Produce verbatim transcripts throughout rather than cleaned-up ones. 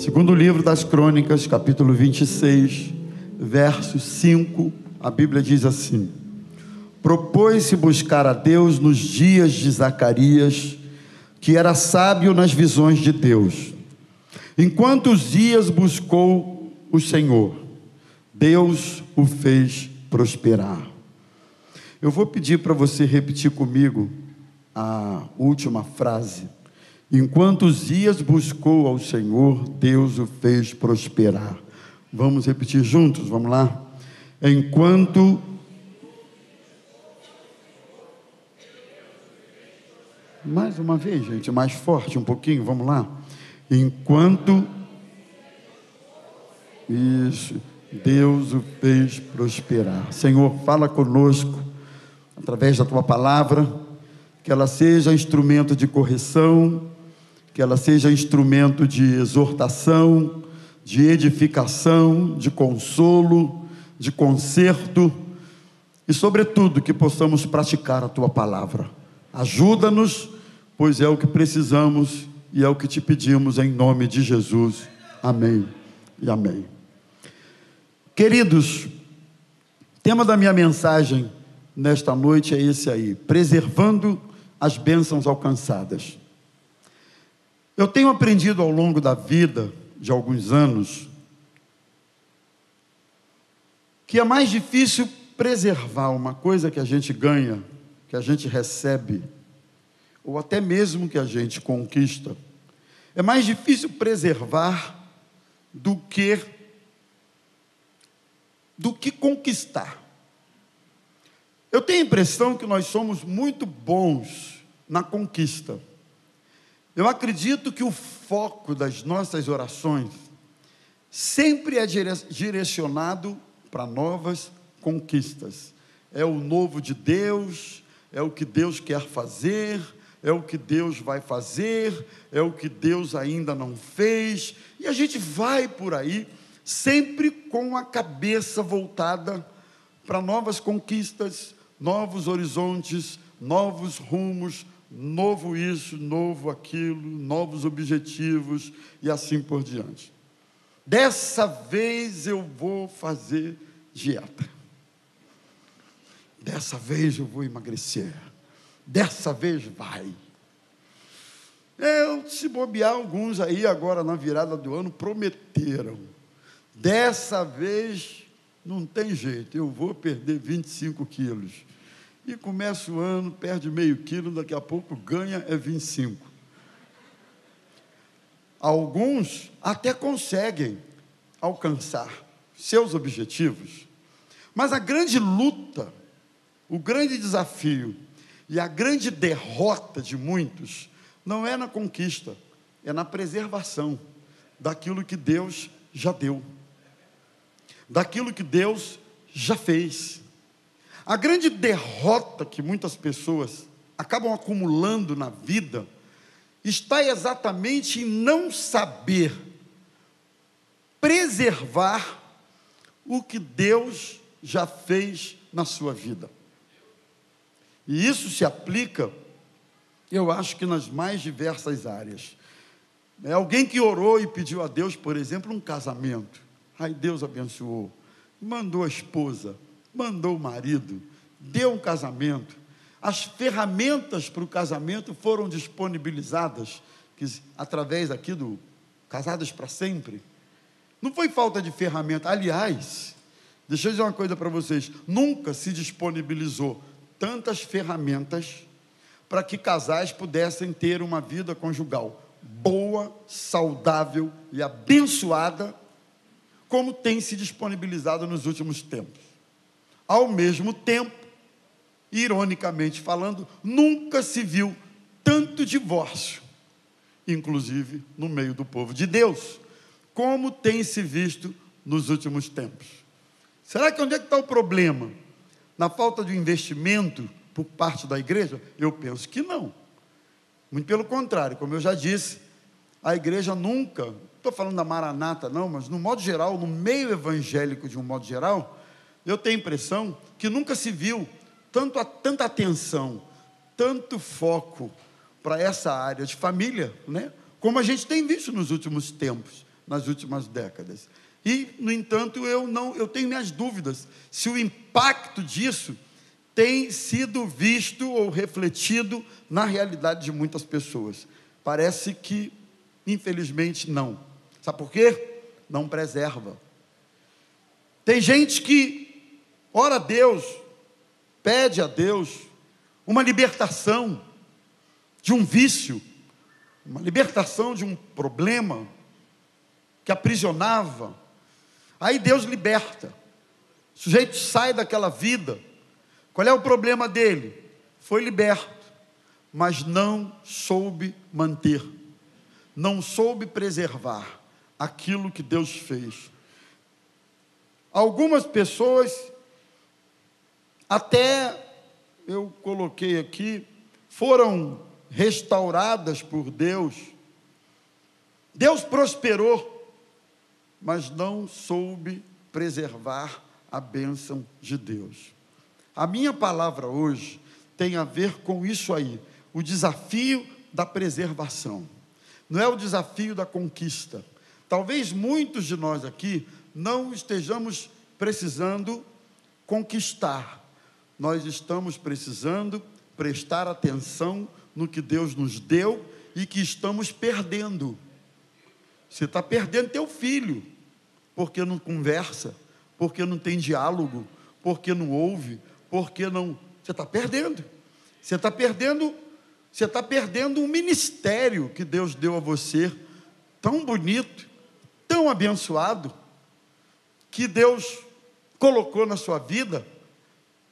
Segundo o livro das Crônicas, capítulo vinte e seis, verso cinco, a Bíblia diz assim: propôs-se buscar a Deus nos dias de Zacarias, que era sábio nas visões de Deus. Enquanto Uzias buscou o Senhor, Deus o fez prosperar. Eu vou pedir para você repetir comigo a última frase. Enquanto Uzias buscou ao Senhor, Deus o fez prosperar. Vamos repetir juntos, vamos lá? Enquanto Mais uma vez, gente, mais forte um pouquinho, vamos lá. Enquanto Isso, Deus o fez prosperar. Senhor, fala conosco através da tua palavra, que ela seja instrumento de correção, que ela seja instrumento de exortação, de edificação, de consolo, de conserto e, sobretudo, que possamos praticar a tua palavra. Ajuda-nos, pois é o que precisamos e é o que te pedimos em nome de Jesus. Amém e amém. Queridos, o tema da minha mensagem nesta noite é esse aí: preservando as bênçãos alcançadas. Eu tenho aprendido ao longo da vida, de alguns anos, que é mais difícil preservar uma coisa que a gente ganha, que a gente recebe, ou até mesmo que a gente conquista. É mais difícil preservar do que do que conquistar. Eu tenho a impressão que nós somos muito bons na conquista. Eu acredito que o foco das nossas orações sempre é direcionado para novas conquistas. É o novo de Deus, é o que Deus quer fazer, é o que Deus vai fazer, é o que Deus ainda não fez. E a gente vai por aí, sempre com a cabeça voltada para novas conquistas, novos horizontes, novos rumos, novo isso, novo aquilo, novos objetivos e assim por diante. Dessa vez eu vou fazer dieta. Dessa vez eu vou emagrecer. Dessa vez vai. Eu, se bobear, alguns aí agora na virada do ano prometeram: dessa vez não tem jeito, eu vou perder vinte e cinco quilos. E começa o ano, perde meio quilo, daqui a pouco ganha é vinte e cinco. Alguns até conseguem alcançar seus objetivos, mas a grande luta, o grande desafio e a grande derrota de muitos não é na conquista, é na preservação daquilo que Deus já deu, daquilo que Deus já fez. A grande derrota que muitas pessoas acabam acumulando na vida está exatamente em não saber preservar o que Deus já fez na sua vida. E isso se aplica, eu acho que nas mais diversas áreas. É alguém que orou e pediu a Deus, por exemplo, um casamento. Aí Deus abençoou, mandou a esposa, mandou o marido, deu um casamento. As ferramentas para o casamento foram disponibilizadas, que, através aqui do Casadas para Sempre. Não foi falta de ferramenta. Aliás, deixa eu dizer uma coisa para vocês: nunca se disponibilizou tantas ferramentas para que casais pudessem ter uma vida conjugal boa, saudável e abençoada, como tem se disponibilizado nos últimos tempos. Ao mesmo tempo, ironicamente falando, nunca se viu tanto divórcio, inclusive no meio do povo de Deus, como tem se visto nos últimos tempos. Será que onde é que está o problema? Na falta de investimento por parte da igreja? Eu penso que não. Muito pelo contrário, como eu já disse, a igreja nunca, não estou falando da Maranata não, mas no modo geral, no meio evangélico de um modo geral, eu tenho a impressão que nunca se viu tanto a, tanta atenção, tanto foco para essa área de família, né? Como a gente tem visto nos últimos tempos. nas últimas décadas. E, no entanto, eu, não, eu tenho minhas dúvidas se o impacto disso tem sido visto ou refletido na realidade de muitas pessoas. Parece que, infelizmente, não. Sabe por quê? Não preserva. Tem gente que ora a Deus, pede a Deus uma libertação de um vício, uma libertação de um problema que aprisionava. Aí Deus liberta. O sujeito sai daquela vida. Qual é o problema dele? Foi liberto, mas não soube manter, não soube preservar aquilo que Deus fez. Algumas pessoas, até eu coloquei aqui, foram restauradas por Deus. Deus prosperou, mas não soube preservar a bênção de Deus. A minha palavra hoje tem a ver com isso aí, o desafio da preservação. Não é o desafio da conquista. Talvez muitos de nós aqui não estejamos precisando conquistar. Nós estamos precisando prestar atenção no que Deus nos deu e que estamos perdendo. Você está perdendo teu filho, porque não conversa, porque não tem diálogo, porque não ouve, porque não... Você está perdendo. Você está perdendo, você está perdendo um ministério que Deus deu a você, tão bonito, tão abençoado, que Deus colocou na sua vida.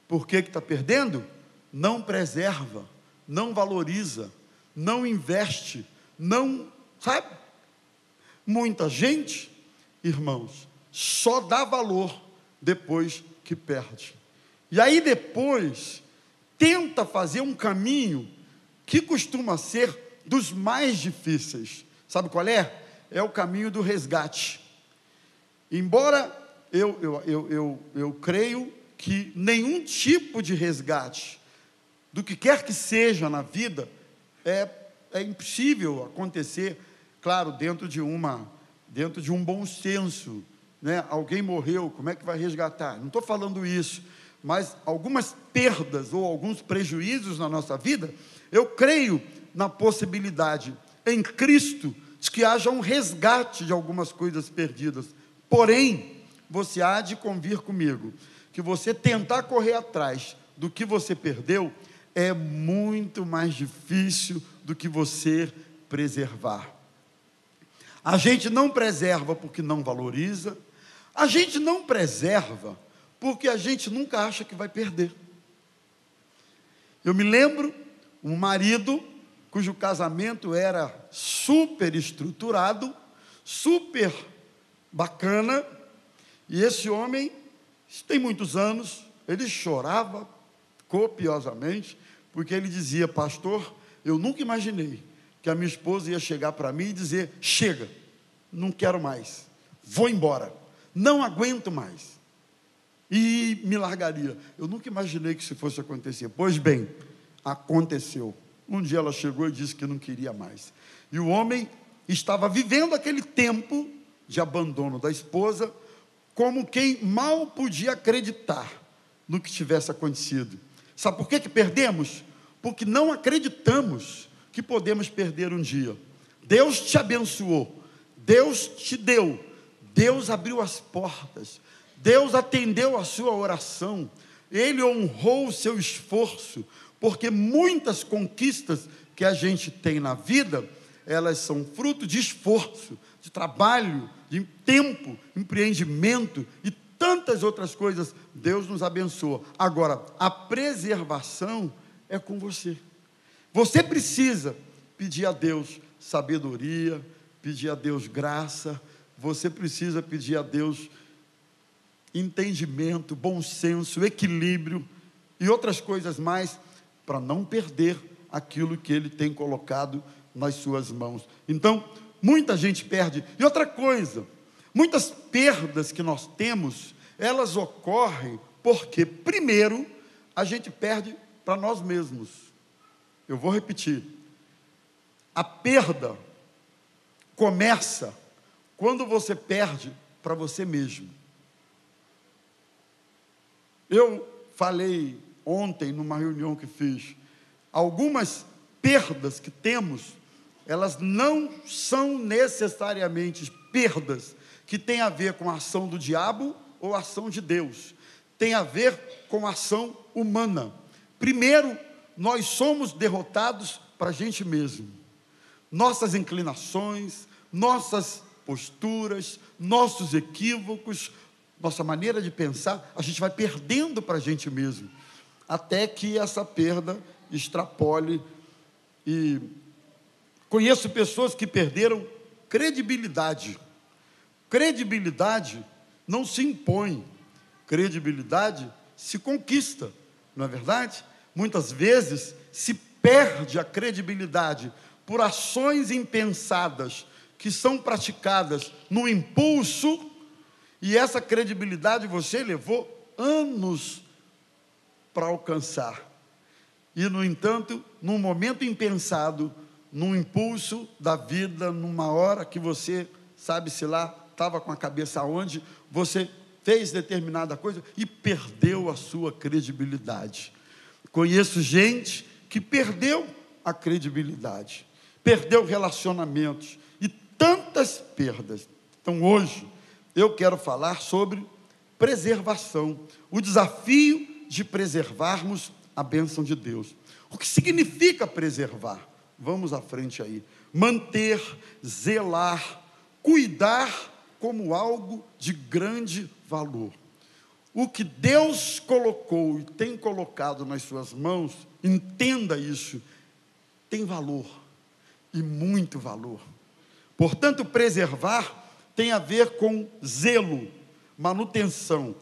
Por que que está perdendo? Não preserva, não valoriza, não investe, não... Sabe? Muita gente, irmãos, só dá valor depois que perde. E aí depois tenta fazer um caminho que costuma ser dos mais difíceis. Sabe qual é? É o caminho do resgate. Embora eu, eu, eu, eu, eu creio que nenhum tipo de resgate, do que quer que seja na vida, é, é impossível acontecer, claro, dentro de, uma, dentro de um bom senso, né? Alguém morreu, como é que vai resgatar? Não estou falando isso, mas algumas perdas ou alguns prejuízos na nossa vida, eu creio na possibilidade, em Cristo, de que haja um resgate de algumas coisas perdidas. Porém, você há de convir comigo, que você tentar correr atrás do que você perdeu é muito mais difícil do que você preservar. A gente não preserva porque não valoriza, a gente não preserva porque a gente nunca acha que vai perder. Eu me lembro um marido cujo casamento era super estruturado, super bacana, e esse homem, isso tem muitos anos, ele chorava copiosamente, porque ele dizia: pastor, eu nunca imaginei que a minha esposa ia chegar para mim e dizer: chega, não quero mais, vou embora, não aguento mais, e me largaria. Eu nunca imaginei que isso fosse acontecer. Pois bem, aconteceu. Um dia ela chegou e disse que não queria mais. E o homem estava vivendo aquele tempo de abandono da esposa, como quem mal podia acreditar no que tivesse acontecido. Sabe por que que perdemos? Porque não acreditamos que podemos perder um dia. Deus te abençoou, Deus te deu, Deus abriu as portas, Deus atendeu a sua oração, Ele honrou o seu esforço, porque muitas conquistas que a gente tem na vida, elas são fruto de esforço, de trabalho, de tempo, empreendimento e tantas outras coisas. Deus nos abençoa. Agora, a preservação é com você. Você precisa pedir a Deus sabedoria, pedir a Deus graça, você precisa pedir a Deus entendimento, bom senso, equilíbrio e outras coisas mais, para não perder aquilo que Ele tem colocado nas suas mãos. Então, muita gente perde. E outra coisa, muitas perdas que nós temos, elas ocorrem porque, primeiro, a gente perde para nós mesmos. Eu vou repetir. A perda começa quando você perde para você mesmo. Eu falei ontem numa reunião que fiz, algumas perdas que temos, elas não são necessariamente perdas que têm a ver com a ação do diabo ou a ação de Deus, tem a ver com a ação humana. Primeiro, nós somos derrotados para a gente mesmo, nossas inclinações, nossas posturas, nossos equívocos, nossa maneira de pensar, a gente vai perdendo para a gente mesmo, até que essa perda extrapole. E conheço pessoas que perderam credibilidade. Credibilidade não se impõe, credibilidade se conquista, não é verdade? Muitas vezes se perde a credibilidade por ações impensadas que são praticadas no impulso, e essa credibilidade você levou anos para alcançar. E, no entanto, num momento impensado, num impulso da vida, numa hora que você, sabe-se lá, estava com a cabeça onde, você fez determinada coisa e perdeu a sua credibilidade. Conheço gente que perdeu a credibilidade, perdeu relacionamentos e tantas perdas. Então, hoje, eu quero falar sobre preservação, o desafio de preservarmos a bênção de Deus. O que significa preservar? Vamos à frente aí. Manter, zelar, cuidar como algo de grande valor. O que Deus colocou e tem colocado nas suas mãos, entenda isso, tem valor, e muito valor. Portanto, preservar tem a ver com zelo, manutenção.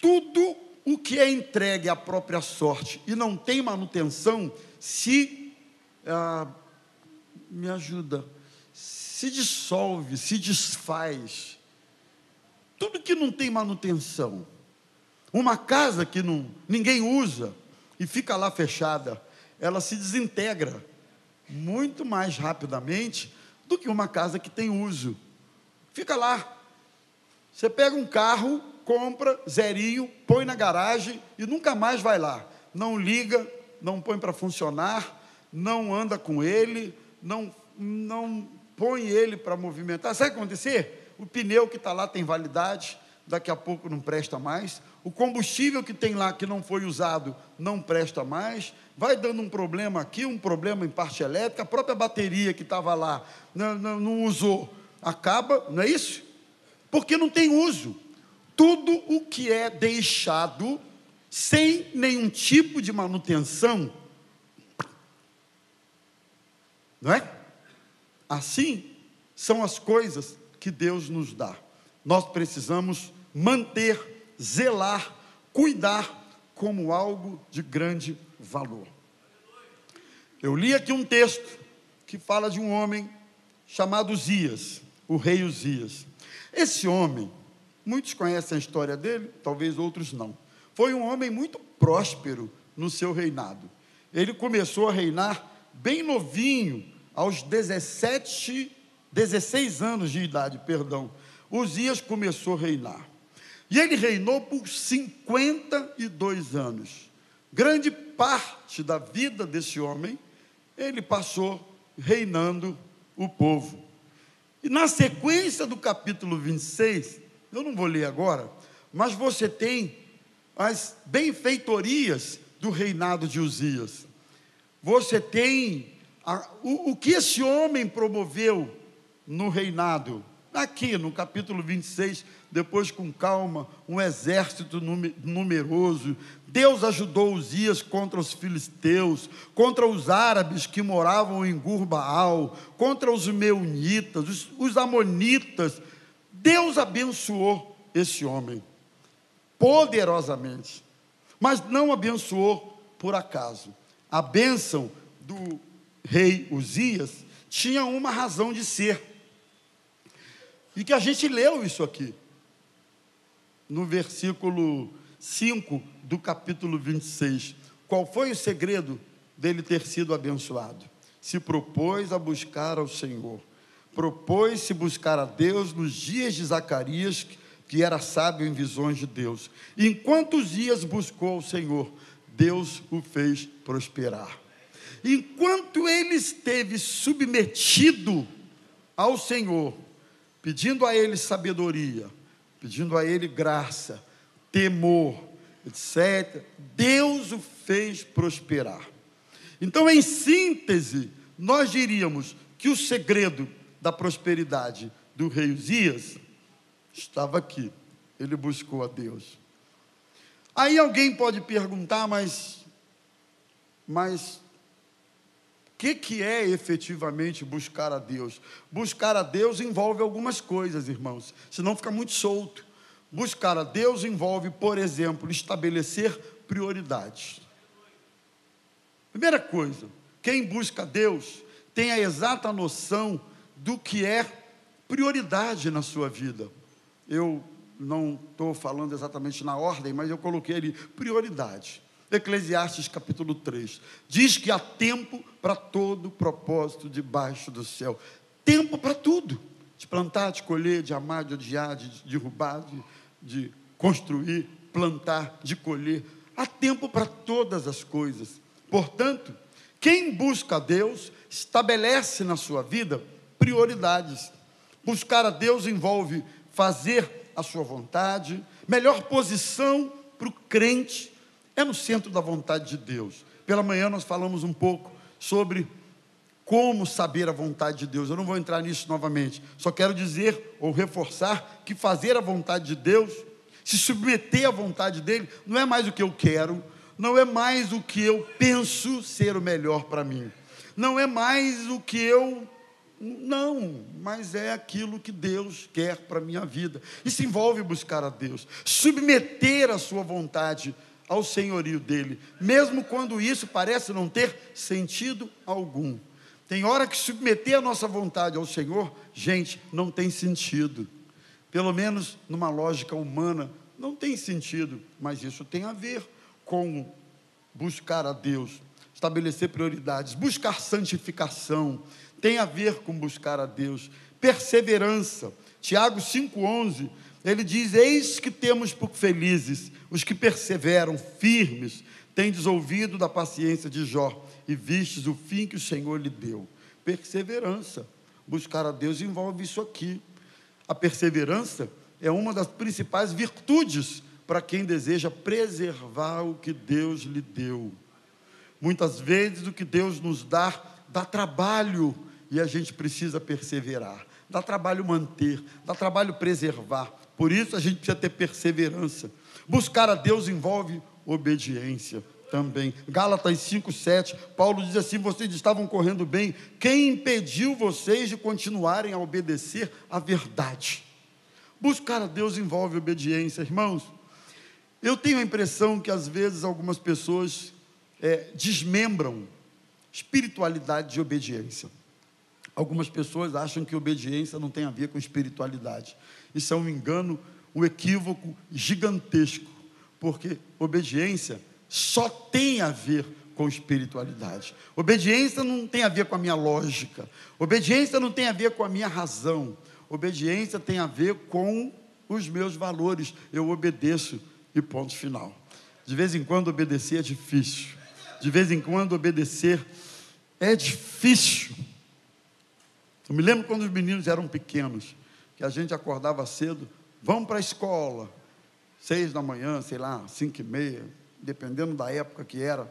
Tudo o que é entregue à própria sorte e não tem manutenção, se, ah, me ajuda, se dissolve, se desfaz. Tudo que não tem manutenção, uma casa que não, ninguém usa e fica lá fechada, ela se desintegra muito mais rapidamente do que uma casa que tem uso. Fica lá. Você pega um carro, compra, zerinho, põe na garagem e nunca mais vai lá. Não liga, não põe para funcionar, não anda com ele, não, não põe ele para movimentar. Sabe o que acontecer? O pneu que está lá tem validade, daqui a pouco não presta mais. O combustível que tem lá, que não foi usado, não presta mais. Vai dando um problema aqui, um problema em parte elétrica. A própria bateria que estava lá, não, não, não usou, acaba, não é isso? Porque não tem uso. Tudo o que é deixado sem nenhum tipo de manutenção, não é? Assim são as coisas que Deus nos dá. Nós precisamos manter, zelar, cuidar como algo de grande valor. Eu li aqui um texto que fala de um homem chamado Uzias, o rei Uzias. Esse homem, muitos conhecem a história dele, talvez outros não. Foi um homem muito próspero no seu reinado. Ele começou a reinar bem novinho, aos dezessete, dezesseis anos de idade, perdão. Uzias começou a reinar. E ele reinou por cinquenta e dois anos. Grande parte da vida desse homem, ele passou reinando o povo. E na sequência do capítulo vinte e seis, eu não vou ler agora, mas você tem as benfeitorias do reinado de Uzias. Você tem a, o, o que esse homem promoveu no reinado. Aqui no capítulo vinte e seis, depois com calma, um exército numeroso. Deus ajudou Uzias contra os filisteus, contra os árabes que moravam em Gurbaal, contra os meunitas, os, os amonitas. Deus abençoou esse homem poderosamente, mas não abençoou por acaso. A bênção do rei Uzias tinha uma razão de ser. E que a gente leu isso aqui, no versículo cinco do capítulo vinte e seis. Qual foi o segredo dele ter sido abençoado? Se propôs a buscar ao Senhor. propôs-se buscar a Deus nos dias de Zacarias, que era sábio em visões de Deus. Enquanto Uzias buscou o Senhor, Deus o fez prosperar. Enquanto ele esteve submetido ao Senhor, pedindo a ele sabedoria, pedindo a ele graça, temor, etcétera, Deus o fez prosperar. Então, em síntese, nós diríamos que o segredo da prosperidade do rei Uzias estava aqui, ele buscou a Deus. Aí alguém pode perguntar, mas, mas o que, que é efetivamente buscar a Deus? Buscar a Deus envolve algumas coisas, irmãos, senão fica muito solto. Buscar a Deus envolve, por exemplo, estabelecer prioridades. Primeira coisa, quem busca a Deus tem a exata noção do que é prioridade na sua vida. Eu não estou falando exatamente na ordem, mas eu coloquei ali, prioridade. Eclesiastes capítulo três, diz que há tempo para todo propósito debaixo do céu. Tempo para tudo, de plantar, de colher, de amar, de odiar, de derrubar, de, de construir, plantar, de colher. Há tempo para todas as coisas. Portanto, quem busca a Deus estabelece na sua vida prioridades. Buscar a Deus envolve fazer a sua vontade. Melhor posição para o crente é no centro da vontade de Deus. Pela manhã nós falamos um pouco sobre como saber a vontade de Deus. Eu não vou entrar nisso novamente. Só quero dizer ou reforçar que fazer a vontade de Deus, se submeter à vontade dele, não é mais o que eu quero, não é mais o que eu penso ser o melhor para mim. Não é mais o que eu... Não, mas é aquilo que Deus quer para a minha vida. Isso envolve buscar a Deus, submeter a sua vontade ao senhorio dele, mesmo quando isso parece não ter sentido algum. Tem hora que submeter a nossa vontade ao Senhor, gente, não tem sentido. Pelo menos numa lógica humana, não tem sentido, mas isso tem a ver com buscar a Deus, estabelecer prioridades, buscar santificação. Tem a ver com buscar a Deus. Perseverança. Tiago cinco, onze, ele diz: eis que temos por felizes os que perseveram firmes, tendes ouvido da paciência de Jó e vistes o fim que o Senhor lhe deu. Perseverança. Buscar a Deus envolve isso aqui. A perseverança é uma das principais virtudes para quem deseja preservar o que Deus lhe deu. Muitas vezes o que Deus nos dá dá trabalho, e a gente precisa perseverar. Dá trabalho manter, dá trabalho preservar. Por isso a gente precisa ter perseverança. Buscar a Deus envolve obediência também. Gálatas cinco, sete, Paulo diz assim: vocês estavam correndo bem, quem impediu vocês de continuarem a obedecer à verdade? Buscar a Deus envolve obediência. Irmãos, eu tenho a impressão que às vezes algumas pessoas é, desmembram espiritualidade de obediência. Algumas pessoas acham que obediência não tem a ver com espiritualidade. Isso é um engano, um equívoco gigantesco, porque obediência só tem a ver com espiritualidade. Obediência não tem a ver com a minha lógica. Obediência não tem a ver com a minha razão. Obediência tem a ver com os meus valores. Eu obedeço e ponto final. De vez em quando obedecer é difícil. De vez em quando obedecer é difícil. Eu me lembro quando os meninos eram pequenos, que a gente acordava cedo, vamos para a escola, seis da manhã, sei lá, cinco e meia, dependendo da época que era.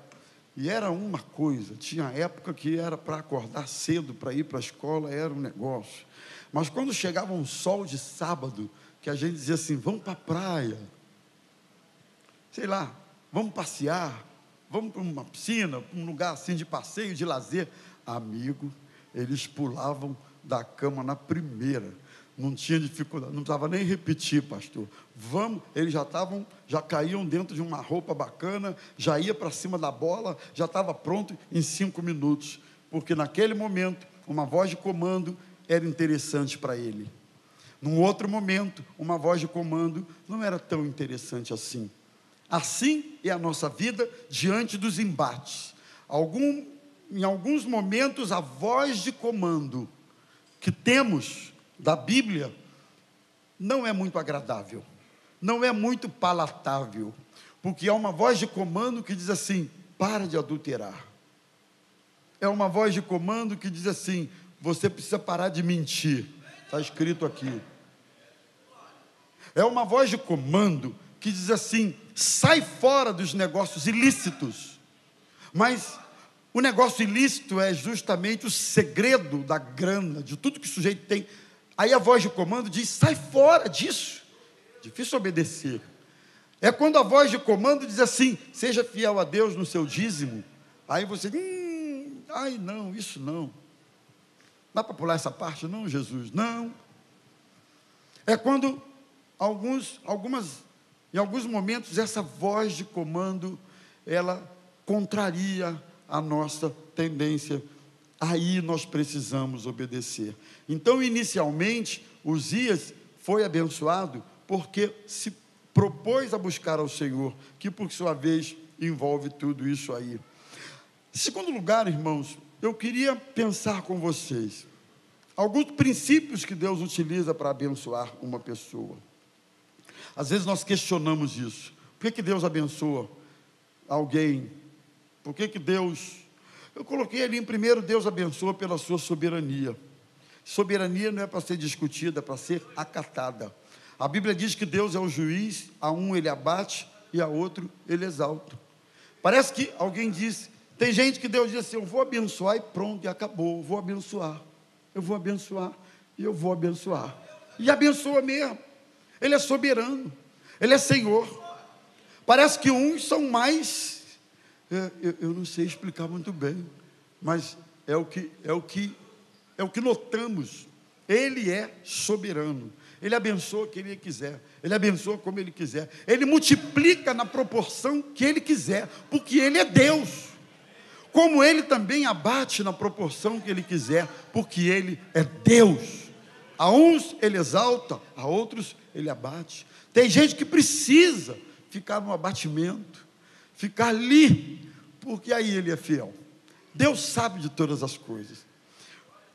E era uma coisa, tinha época que era para acordar cedo, para ir para a escola, era um negócio. Mas quando chegava um sol de sábado, que a gente dizia assim, vamos para a praia, sei lá, vamos passear, vamos para uma piscina, para um lugar assim de passeio, de lazer. Amigo, eles pulavam da cama na primeira. Não tinha dificuldade, não precisava nem repetir, pastor. Vamos, eles já estavam, já caíam dentro de uma roupa bacana, já ia para cima da bola, já estava pronto em cinco minutos. Porque naquele momento, uma voz de comando era interessante para ele. Num outro momento, uma voz de comando não era tão interessante assim. Assim é a nossa vida diante dos embates. Algum, em alguns momentos, a voz de comando que temos da Bíblia não é muito agradável, não é muito palatável, porque é uma voz de comando que diz assim: para de adulterar. É uma voz de comando que diz assim: você precisa parar de mentir, está escrito aqui. É uma voz de comando que diz assim: sai fora dos negócios ilícitos. Mas o negócio ilícito é justamente o segredo da grana, de tudo que o sujeito tem. Aí a voz de comando diz: sai fora disso. Difícil obedecer. É quando a voz de comando diz assim: seja fiel a Deus no seu dízimo. Aí você diz: hum, ai não, isso não. Dá para pular essa parte? Não, Jesus, não. É quando alguns, algumas, em alguns momentos, essa voz de comando, ela contraria a nossa tendência. Aí nós precisamos obedecer. Então, inicialmente, Uzias foi abençoado porque se propôs a buscar ao Senhor, que por sua vez envolve tudo isso aí. Em segundo lugar, irmãos, eu queria pensar com vocês alguns princípios que Deus utiliza para abençoar uma pessoa. Às vezes nós questionamos isso. Por que que Deus abençoa alguém? Por que que Deus... Eu coloquei ali em primeiro: Deus abençoa pela sua soberania. Soberania não é para ser discutida, é para ser acatada. A Bíblia diz que Deus é o juiz, a um ele abate e a outro ele exalta. Parece que alguém diz... Tem gente que Deus diz assim: eu vou abençoar e pronto, e acabou. Eu vou abençoar, eu vou abençoar e eu vou abençoar. E abençoa mesmo. Ele é soberano, ele é Senhor. Parece que uns são mais... É, eu, eu não sei explicar muito bem, mas é o que, é o que, é o que notamos. Ele é soberano. Ele abençoa quem ele quiser. Ele abençoa como ele quiser. Ele multiplica na proporção que ele quiser, porque ele é Deus. Como ele também abate na proporção que ele quiser, porque ele é Deus. A uns ele exalta, a outros ele abate. Tem gente que precisa ficar no abatimento, ficar ali, porque aí ele é fiel. Deus sabe de todas as coisas.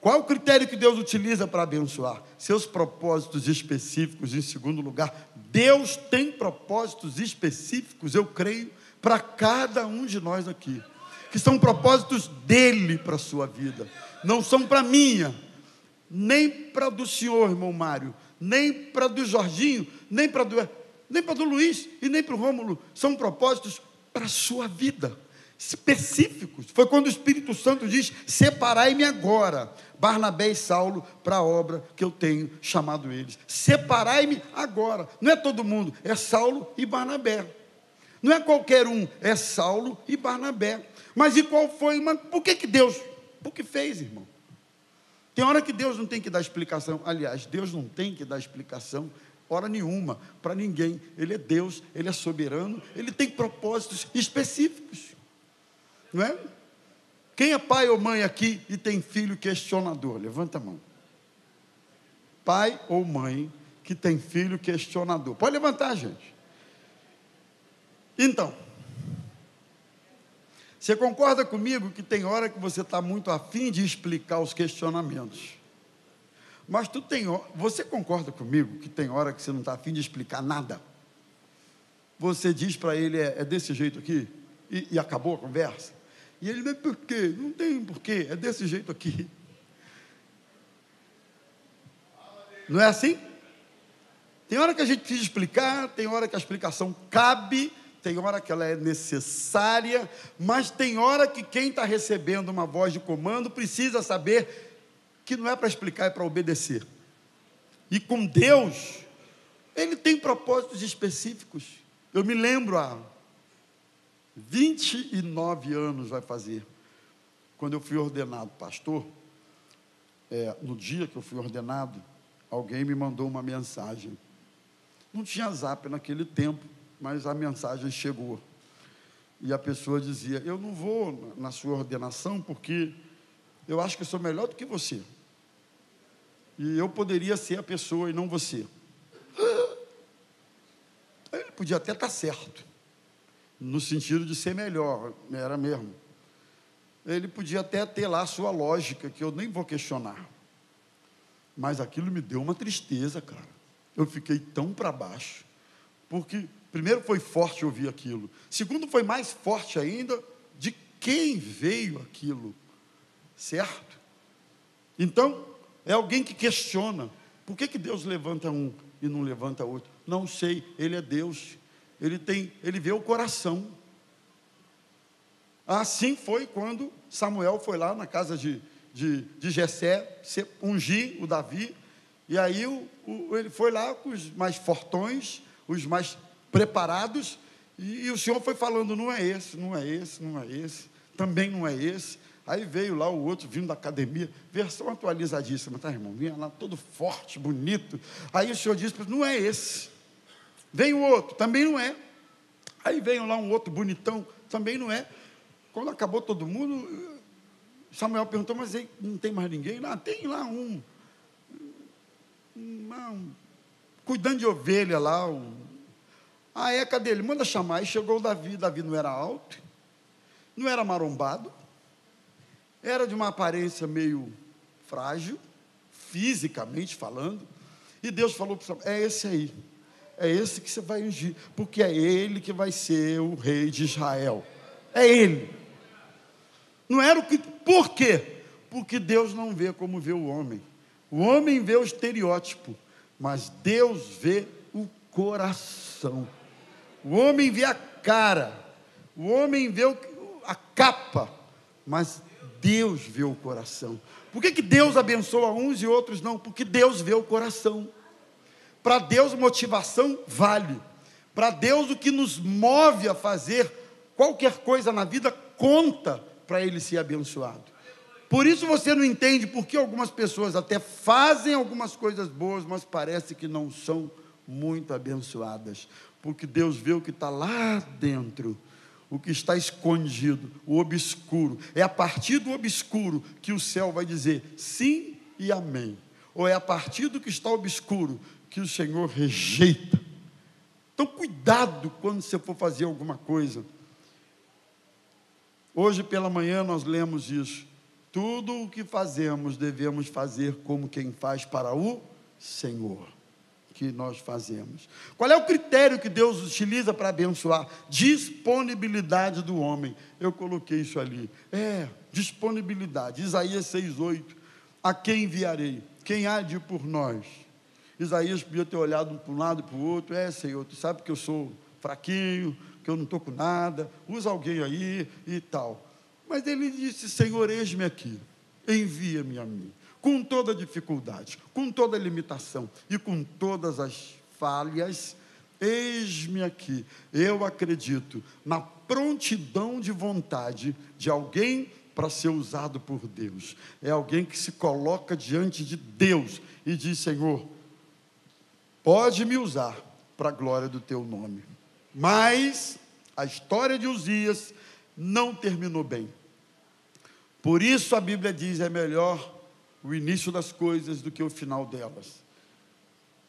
Qual é o critério que Deus utiliza para abençoar? Seus propósitos específicos. Em segundo lugar, Deus tem propósitos específicos, eu creio, para cada um de nós aqui, que são propósitos dele para a sua vida, não são para a minha, nem para do senhor, irmão Mário, nem para do Jorginho, nem para do, nem para do Luiz e nem para o Rômulo. São propósitos para a sua vida, específicos. Foi quando o Espírito Santo diz: separai-me agora, Barnabé e Saulo, para a obra que eu tenho chamado eles. Separai-me agora. Não é todo mundo, é Saulo e Barnabé. Não é qualquer um, é Saulo e Barnabé. Mas e qual foi? Mas por que que Deus... Por que fez, irmão? Tem hora que Deus não tem que dar explicação. Aliás, Deus não tem que dar explicação hora nenhuma, para ninguém. Ele é Deus, ele é soberano, ele tem propósitos específicos, não é? Quem é pai ou mãe aqui e tem filho questionador? Levanta a mão. Pai ou mãe que tem filho questionador? Pode levantar, gente. Então, você concorda comigo que tem hora que você está muito afim de explicar os questionamentos? Mas tu tem, você concorda comigo que tem hora que você não está afim de explicar nada? Você diz para ele: é, é desse jeito aqui, e, e acabou a conversa. E ele: não é por quê? Não tem porquê, é desse jeito aqui. Não é assim? Tem hora que a gente precisa explicar, tem hora que a explicação cabe, tem hora que ela é necessária, mas tem hora que quem está recebendo uma voz de comando precisa saber que não é para explicar, é para obedecer. E com Deus, ele tem propósitos específicos. Eu me lembro, há vinte e nove anos vai fazer, quando eu fui ordenado pastor, é, no dia que eu fui ordenado, alguém me mandou uma mensagem. Não tinha zap naquele tempo, mas a mensagem chegou. E a pessoa dizia: eu não vou na sua ordenação porque eu acho que eu sou melhor do que você. E eu poderia ser a pessoa e não você. Ele podia até estar certo, no sentido de ser melhor, era mesmo. Ele podia até ter lá a sua lógica, que eu nem vou questionar. Mas aquilo me deu uma tristeza, cara. Eu fiquei tão para baixo, porque primeiro foi forte ouvir aquilo. Segundo, foi mais forte ainda de quem veio aquilo, certo? Então, é alguém que questiona. Por que que Deus levanta um e não levanta outro? Não sei, Ele é Deus. Ele tem, Ele vê o coração. Assim foi quando Samuel foi lá na casa de, de, de Jessé, ungir o Davi. E aí o, o, ele foi lá com os mais fortões, os mais preparados, e, e o Senhor foi falando, não é esse, não é esse, não é esse, também não é esse. Aí veio lá o outro, vindo da academia, versão atualizadíssima, tá, irmão? Vinha lá todo forte, bonito. Aí o Senhor disse, não é esse. Vem o outro, também não é. Aí veio lá um outro bonitão, também não é. Quando acabou todo mundo, Samuel perguntou, mas aí não tem mais ninguém? Não, tem lá um, um, um cuidando de ovelha lá, um, ah, é, cadê ele? Manda chamar. Aí chegou o Davi, Davi não era alto, não era marombado, era de uma aparência meio frágil, fisicamente falando, e Deus falou para Samuel, é esse aí, é esse que você vai ungir, porque é ele que vai ser o rei de Israel, é ele. Não era o que, por quê? Porque Deus não vê como vê o homem, o homem vê o estereótipo, mas Deus vê o coração, o homem vê a cara, o homem vê a capa, mas Deus vê o coração. Por que que Deus abençoa uns e outros não? Porque Deus vê o coração. Para Deus, motivação vale. Para Deus, o que nos move a fazer qualquer coisa na vida conta para Ele ser abençoado. Por isso você não entende porque algumas pessoas até fazem algumas coisas boas, mas parece que não são muito abençoadas. Porque Deus vê o que está lá dentro, o que está escondido, o obscuro. É a partir do obscuro que o céu vai dizer sim e amém. Ou é a partir do que está obscuro que o Senhor rejeita. Então, cuidado quando você for fazer alguma coisa. Hoje pela manhã nós lemos isso. Tudo o que fazemos, devemos fazer como quem faz para o Senhor. Que nós fazemos. Qual é o critério que Deus utiliza para abençoar? Disponibilidade do homem. Eu coloquei isso ali. É, disponibilidade. Isaías seis, oito. A quem enviarei? Quem há de ir por nós? Isaías podia ter olhado para um lado e para o outro. É, Senhor, tu sabe que eu sou fraquinho, que eu não estou com nada. Usa alguém aí e tal. Mas ele disse, Senhor, eis-me aqui. Envia-me a mim. Com toda dificuldade, com toda limitação e com todas as falhas, eis-me aqui. Eu acredito na prontidão de vontade de alguém para ser usado por Deus. É alguém que se coloca diante de Deus e diz, Senhor, pode me usar para a glória do teu nome. Mas a história de Uzias não terminou bem. Por isso a Bíblia diz, é melhor o início das coisas do que o final delas.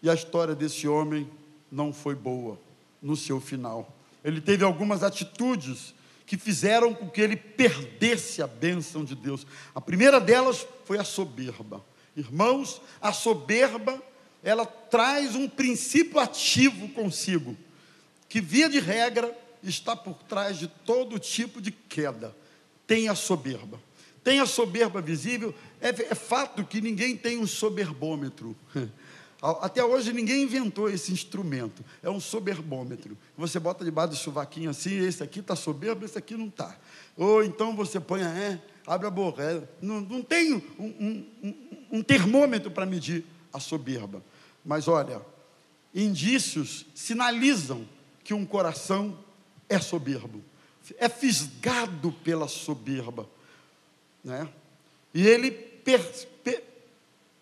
E a história desse homem não foi boa no seu final. Ele teve algumas atitudes que fizeram com que ele perdesse a bênção de Deus. A primeira delas foi a soberba. Irmãos, a soberba, ela traz um princípio ativo consigo, que via de regra está por trás de todo tipo de queda. Tem a soberba. Tem a soberba visível. É, é fato que ninguém tem um soberbômetro. Até hoje ninguém inventou esse instrumento. É um soberbômetro. Você bota debaixo do sovaquinho assim, esse aqui está soberbo, esse aqui não está. Ou então você põe, é, abre a boca. É, não, não tem um, um, um termômetro para medir a soberba. Mas olha, indícios sinalizam que um coração é soberbo. É fisgado pela soberba. Né? E ele per, per,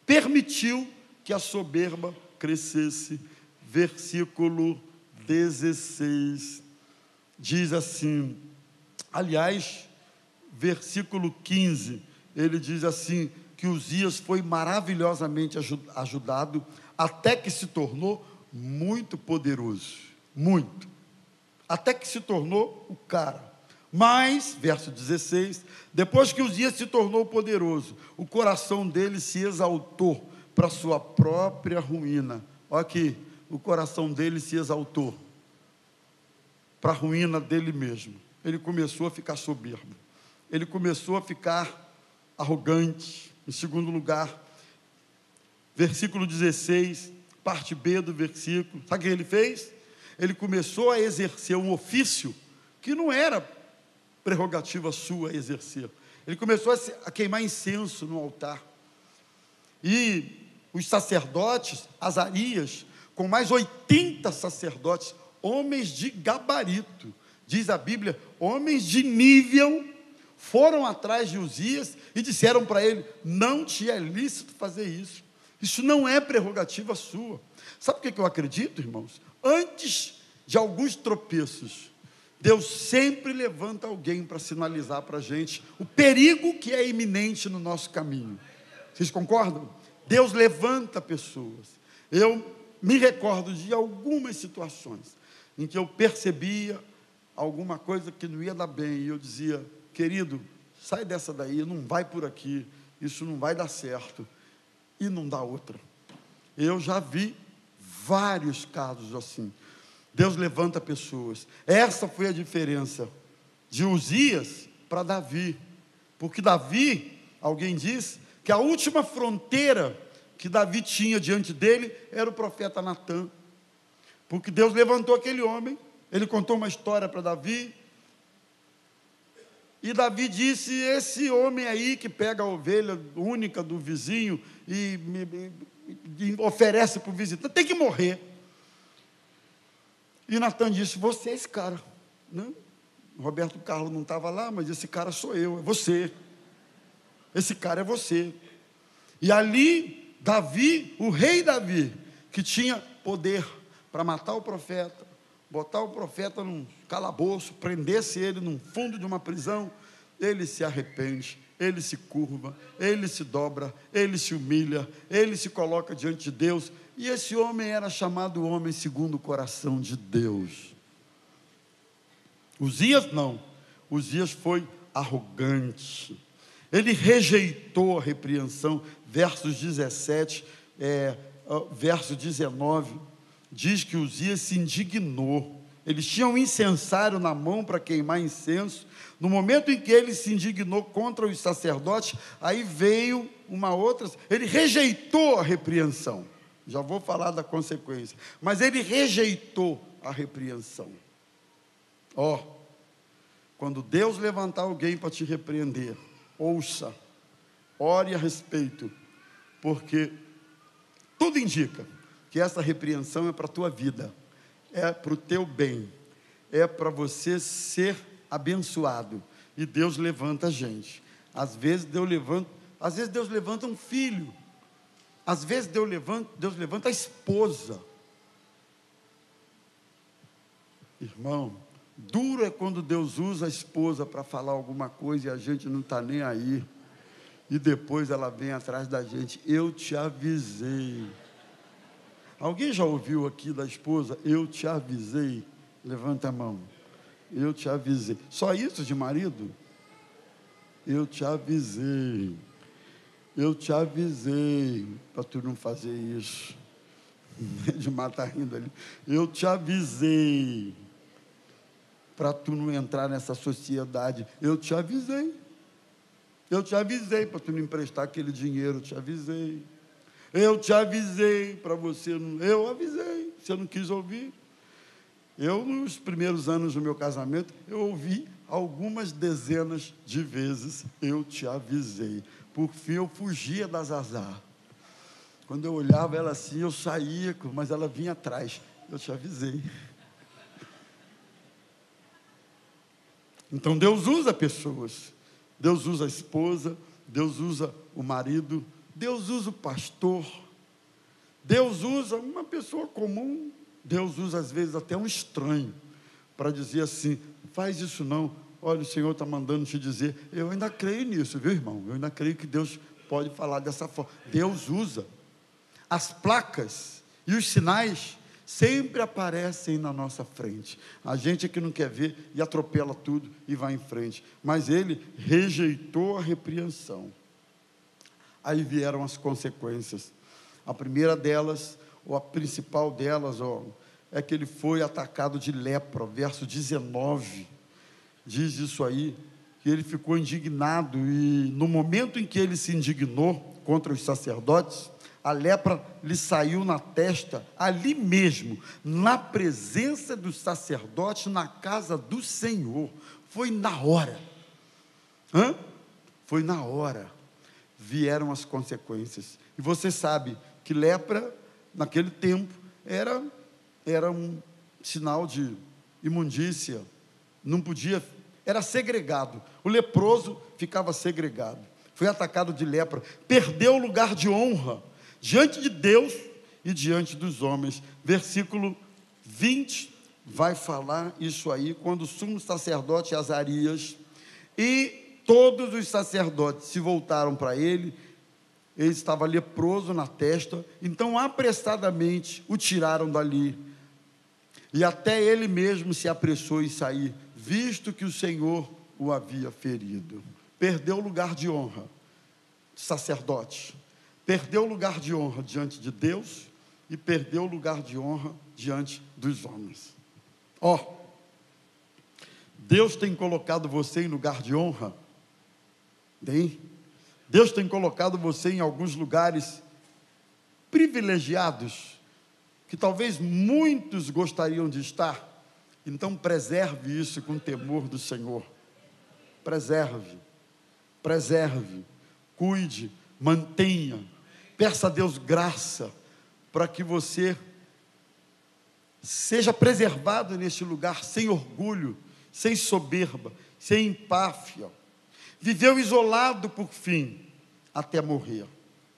permitiu que a soberba crescesse. Versículo dezesseis diz assim, aliás, versículo quinze, ele diz assim, que Uzias foi maravilhosamente ajudado, até que se tornou muito poderoso, muito, até que se tornou o cara. Mas, verso dezesseis, depois que Uzias se tornou poderoso, o coração dele se exaltou para sua própria ruína. Olha aqui, o coração dele se exaltou para a ruína dele mesmo. Ele começou a ficar soberbo, ele começou a ficar arrogante. Em segundo lugar, versículo dezesseis, parte B do versículo, sabe o que ele fez? Ele começou a exercer um ofício que não era prerrogativa sua exercer. Ele começou a queimar incenso no altar. E os sacerdotes, Azarias, com mais oitenta sacerdotes, homens de gabarito, diz a Bíblia, homens de nível, foram atrás de Uzias e disseram para ele: não te é lícito fazer isso, isso não é prerrogativa sua. Sabe o que eu acredito, irmãos? Antes de alguns tropeços, Deus sempre levanta alguém para sinalizar para a gente o perigo que é iminente no nosso caminho. Vocês concordam? Deus levanta pessoas. Eu me recordo de algumas situações em que eu percebia alguma coisa que não ia dar bem, e eu dizia: querido, sai dessa daí, não vai por aqui, isso não vai dar certo, e não dá outra. Eu já vi vários casos assim. Deus levanta pessoas. Essa foi a diferença de Uzias para Davi, porque Davi, alguém diz que a última fronteira que Davi tinha diante dele era o profeta Natã, porque Deus levantou aquele homem. Ele contou uma história para Davi, e Davi disse: esse homem aí que pega a ovelha única do vizinho e, e, e oferece para o visitante tem que morrer. E Natã disse: você é esse cara, né? Roberto Carlos não estava lá, mas esse cara sou eu, é você. Esse cara é você. E ali, Davi, o rei Davi, que tinha poder para matar o profeta, botar o profeta num calabouço, prendesse ele num fundo de uma prisão, ele se arrepende, ele se curva, ele se dobra, ele se humilha, ele se coloca diante de Deus. E esse homem era chamado homem segundo o coração de Deus. Uzias não. Uzias foi arrogante. Ele rejeitou a repreensão. Versos dezessete, é, verso dezenove, diz que Uzias se indignou. Eles tinham um incensário na mão para queimar incenso. No momento em que ele se indignou contra os sacerdotes, aí veio uma outra. Ele rejeitou a repreensão. Já vou falar da consequência. Mas ele rejeitou a repreensão. Ó, oh, quando Deus levantar alguém para te repreender, ouça, ore a respeito, porque tudo indica que essa repreensão é para a tua vida, é para o teu bem, é para você ser abençoado. E Deus levanta a gente. Às vezes Deus levanta, às vezes Deus levanta um filho. Às vezes Deus levanta, Deus levanta a esposa. Irmão, duro é quando Deus usa a esposa para falar alguma coisa e a gente não está nem aí. E depois ela vem atrás da gente: eu te avisei. Alguém já ouviu aqui da esposa? Eu te avisei. Levanta a mão. Eu te avisei. Só isso de marido? Eu te avisei. Eu te avisei para tu não fazer isso. De mata rindo ali. Eu te avisei para tu não entrar nessa sociedade. Eu te avisei. Eu te avisei para tu não emprestar aquele dinheiro. Eu te avisei. Eu te avisei para você não... Eu avisei. Você não quis ouvir. Eu, nos primeiros anos do meu casamento, eu ouvi algumas dezenas de vezes: eu te avisei. Por fim, eu fugia da Zazá. Quando eu olhava ela assim, eu saía, mas ela vinha atrás: eu te avisei. Então, Deus usa pessoas. Deus usa a esposa, Deus usa o marido, Deus usa o pastor, Deus usa uma pessoa comum, Deus usa, às vezes, até um estranho, para dizer assim: faz isso não, olha, o Senhor está mandando te dizer. Eu ainda creio nisso, viu, irmão? Eu ainda creio que Deus pode falar dessa forma. Deus usa. As placas e os sinais sempre aparecem na nossa frente. A gente é que não quer ver e atropela tudo e vai em frente. Mas ele rejeitou a repreensão. Aí vieram as consequências. A primeira delas, ou a principal delas, ó, é que ele foi atacado de lepra. Verso dezenove, diz isso aí, que ele ficou indignado, e no momento em que ele se indignou contra os sacerdotes, a lepra lhe saiu na testa, ali mesmo, na presença dos sacerdotes, na casa do Senhor. Foi na hora, Hã? foi na hora, vieram as consequências. E você sabe que lepra, naquele tempo, era, era um sinal de imundícia, não podia, era segregado, o leproso ficava segregado, foi atacado de lepra, perdeu o lugar de honra, diante de Deus e diante dos homens. Versículo vinte vai falar isso aí, quando o sumo sacerdote Azarias e todos os sacerdotes se voltaram para ele, ele estava leproso na testa, então apressadamente o tiraram dali, e até ele mesmo se apressou em sair, visto que o Senhor o havia ferido. Perdeu o lugar de honra, sacerdote, perdeu o lugar de honra diante de Deus, e perdeu o lugar de honra diante dos homens. Ó, oh, Deus tem colocado você em lugar de honra, tem? Deus tem colocado você em alguns lugares privilegiados, que talvez muitos gostariam de estar. Então preserve isso com temor do Senhor, preserve, preserve, cuide, mantenha. Peça a Deus graça para que você seja preservado neste lugar, sem orgulho, sem soberba, sem empáfia. Viveu isolado por fim, até morrer.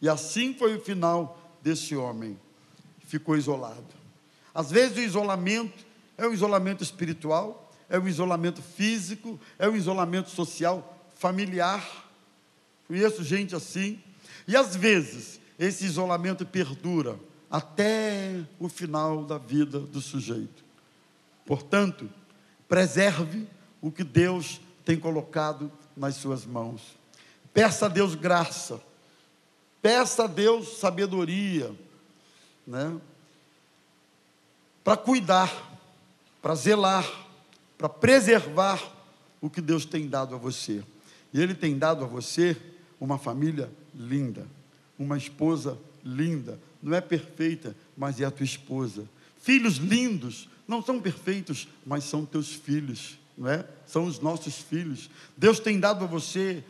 E assim foi o final desse homem. Ficou isolado. Às vezes o isolamento é um isolamento espiritual, é um isolamento físico, é um isolamento social, familiar. Conheço gente assim. E às vezes esse isolamento perdura até o final da vida do sujeito. Portanto, preserve o que Deus tem colocado nas suas mãos. Peça a Deus graça, peça a Deus sabedoria, né? Para cuidar, para zelar, para preservar o que Deus tem dado a você. E Ele tem dado a você uma família linda, uma esposa linda, não é perfeita, mas é a tua esposa. Filhos lindos, não são perfeitos, mas são teus filhos, não é? São os nossos filhos. Deus tem dado a você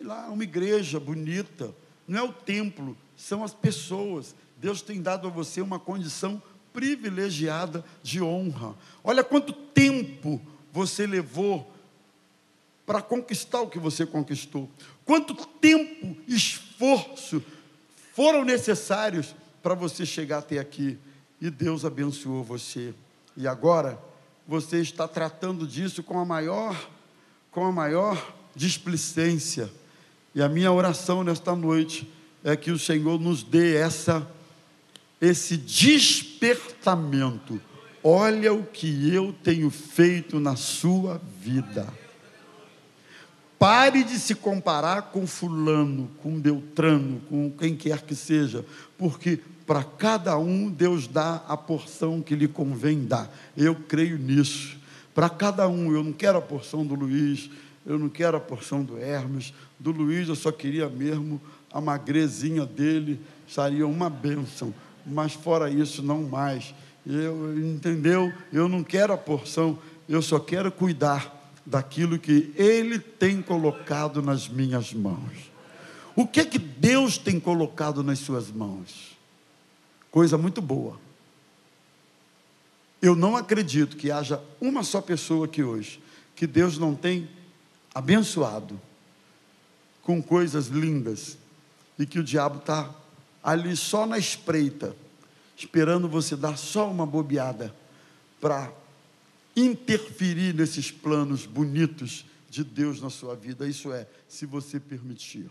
lá uma igreja bonita, não é o templo, são as pessoas. Deus tem dado a você uma condição privilegiada de honra. Olha quanto tempo você levou para conquistar o que você conquistou, quanto tempo, esforço foram necessários para você chegar até aqui, e Deus abençoou você. E agora você está tratando disso com a maior, com a maior displicência. E a minha oração nesta noite é que o Senhor nos dê essa, esse despertamento. Olha o que eu tenho feito na sua vida. Pare de se comparar com fulano, com beltrano, com quem quer que seja, porque para cada um Deus dá a porção que lhe convém dar. Eu creio nisso. Para cada um, eu não quero a porção do Luiz, eu não quero a porção do Hermes, do Luiz eu só queria mesmo a magrezinha dele, seria uma bênção, mas fora isso não mais. Eu, entendeu? Eu não quero a porção, eu só quero cuidar daquilo que Ele tem colocado nas minhas mãos. O que é que Deus tem colocado nas suas mãos? Coisa muito boa. Eu não acredito que haja uma só pessoa aqui hoje que Deus não tem abençoado com coisas lindas, e que o diabo está ali só na espreita, esperando você dar só uma bobeada para interferir nesses planos bonitos de Deus na sua vida. Isso é, se você permitir.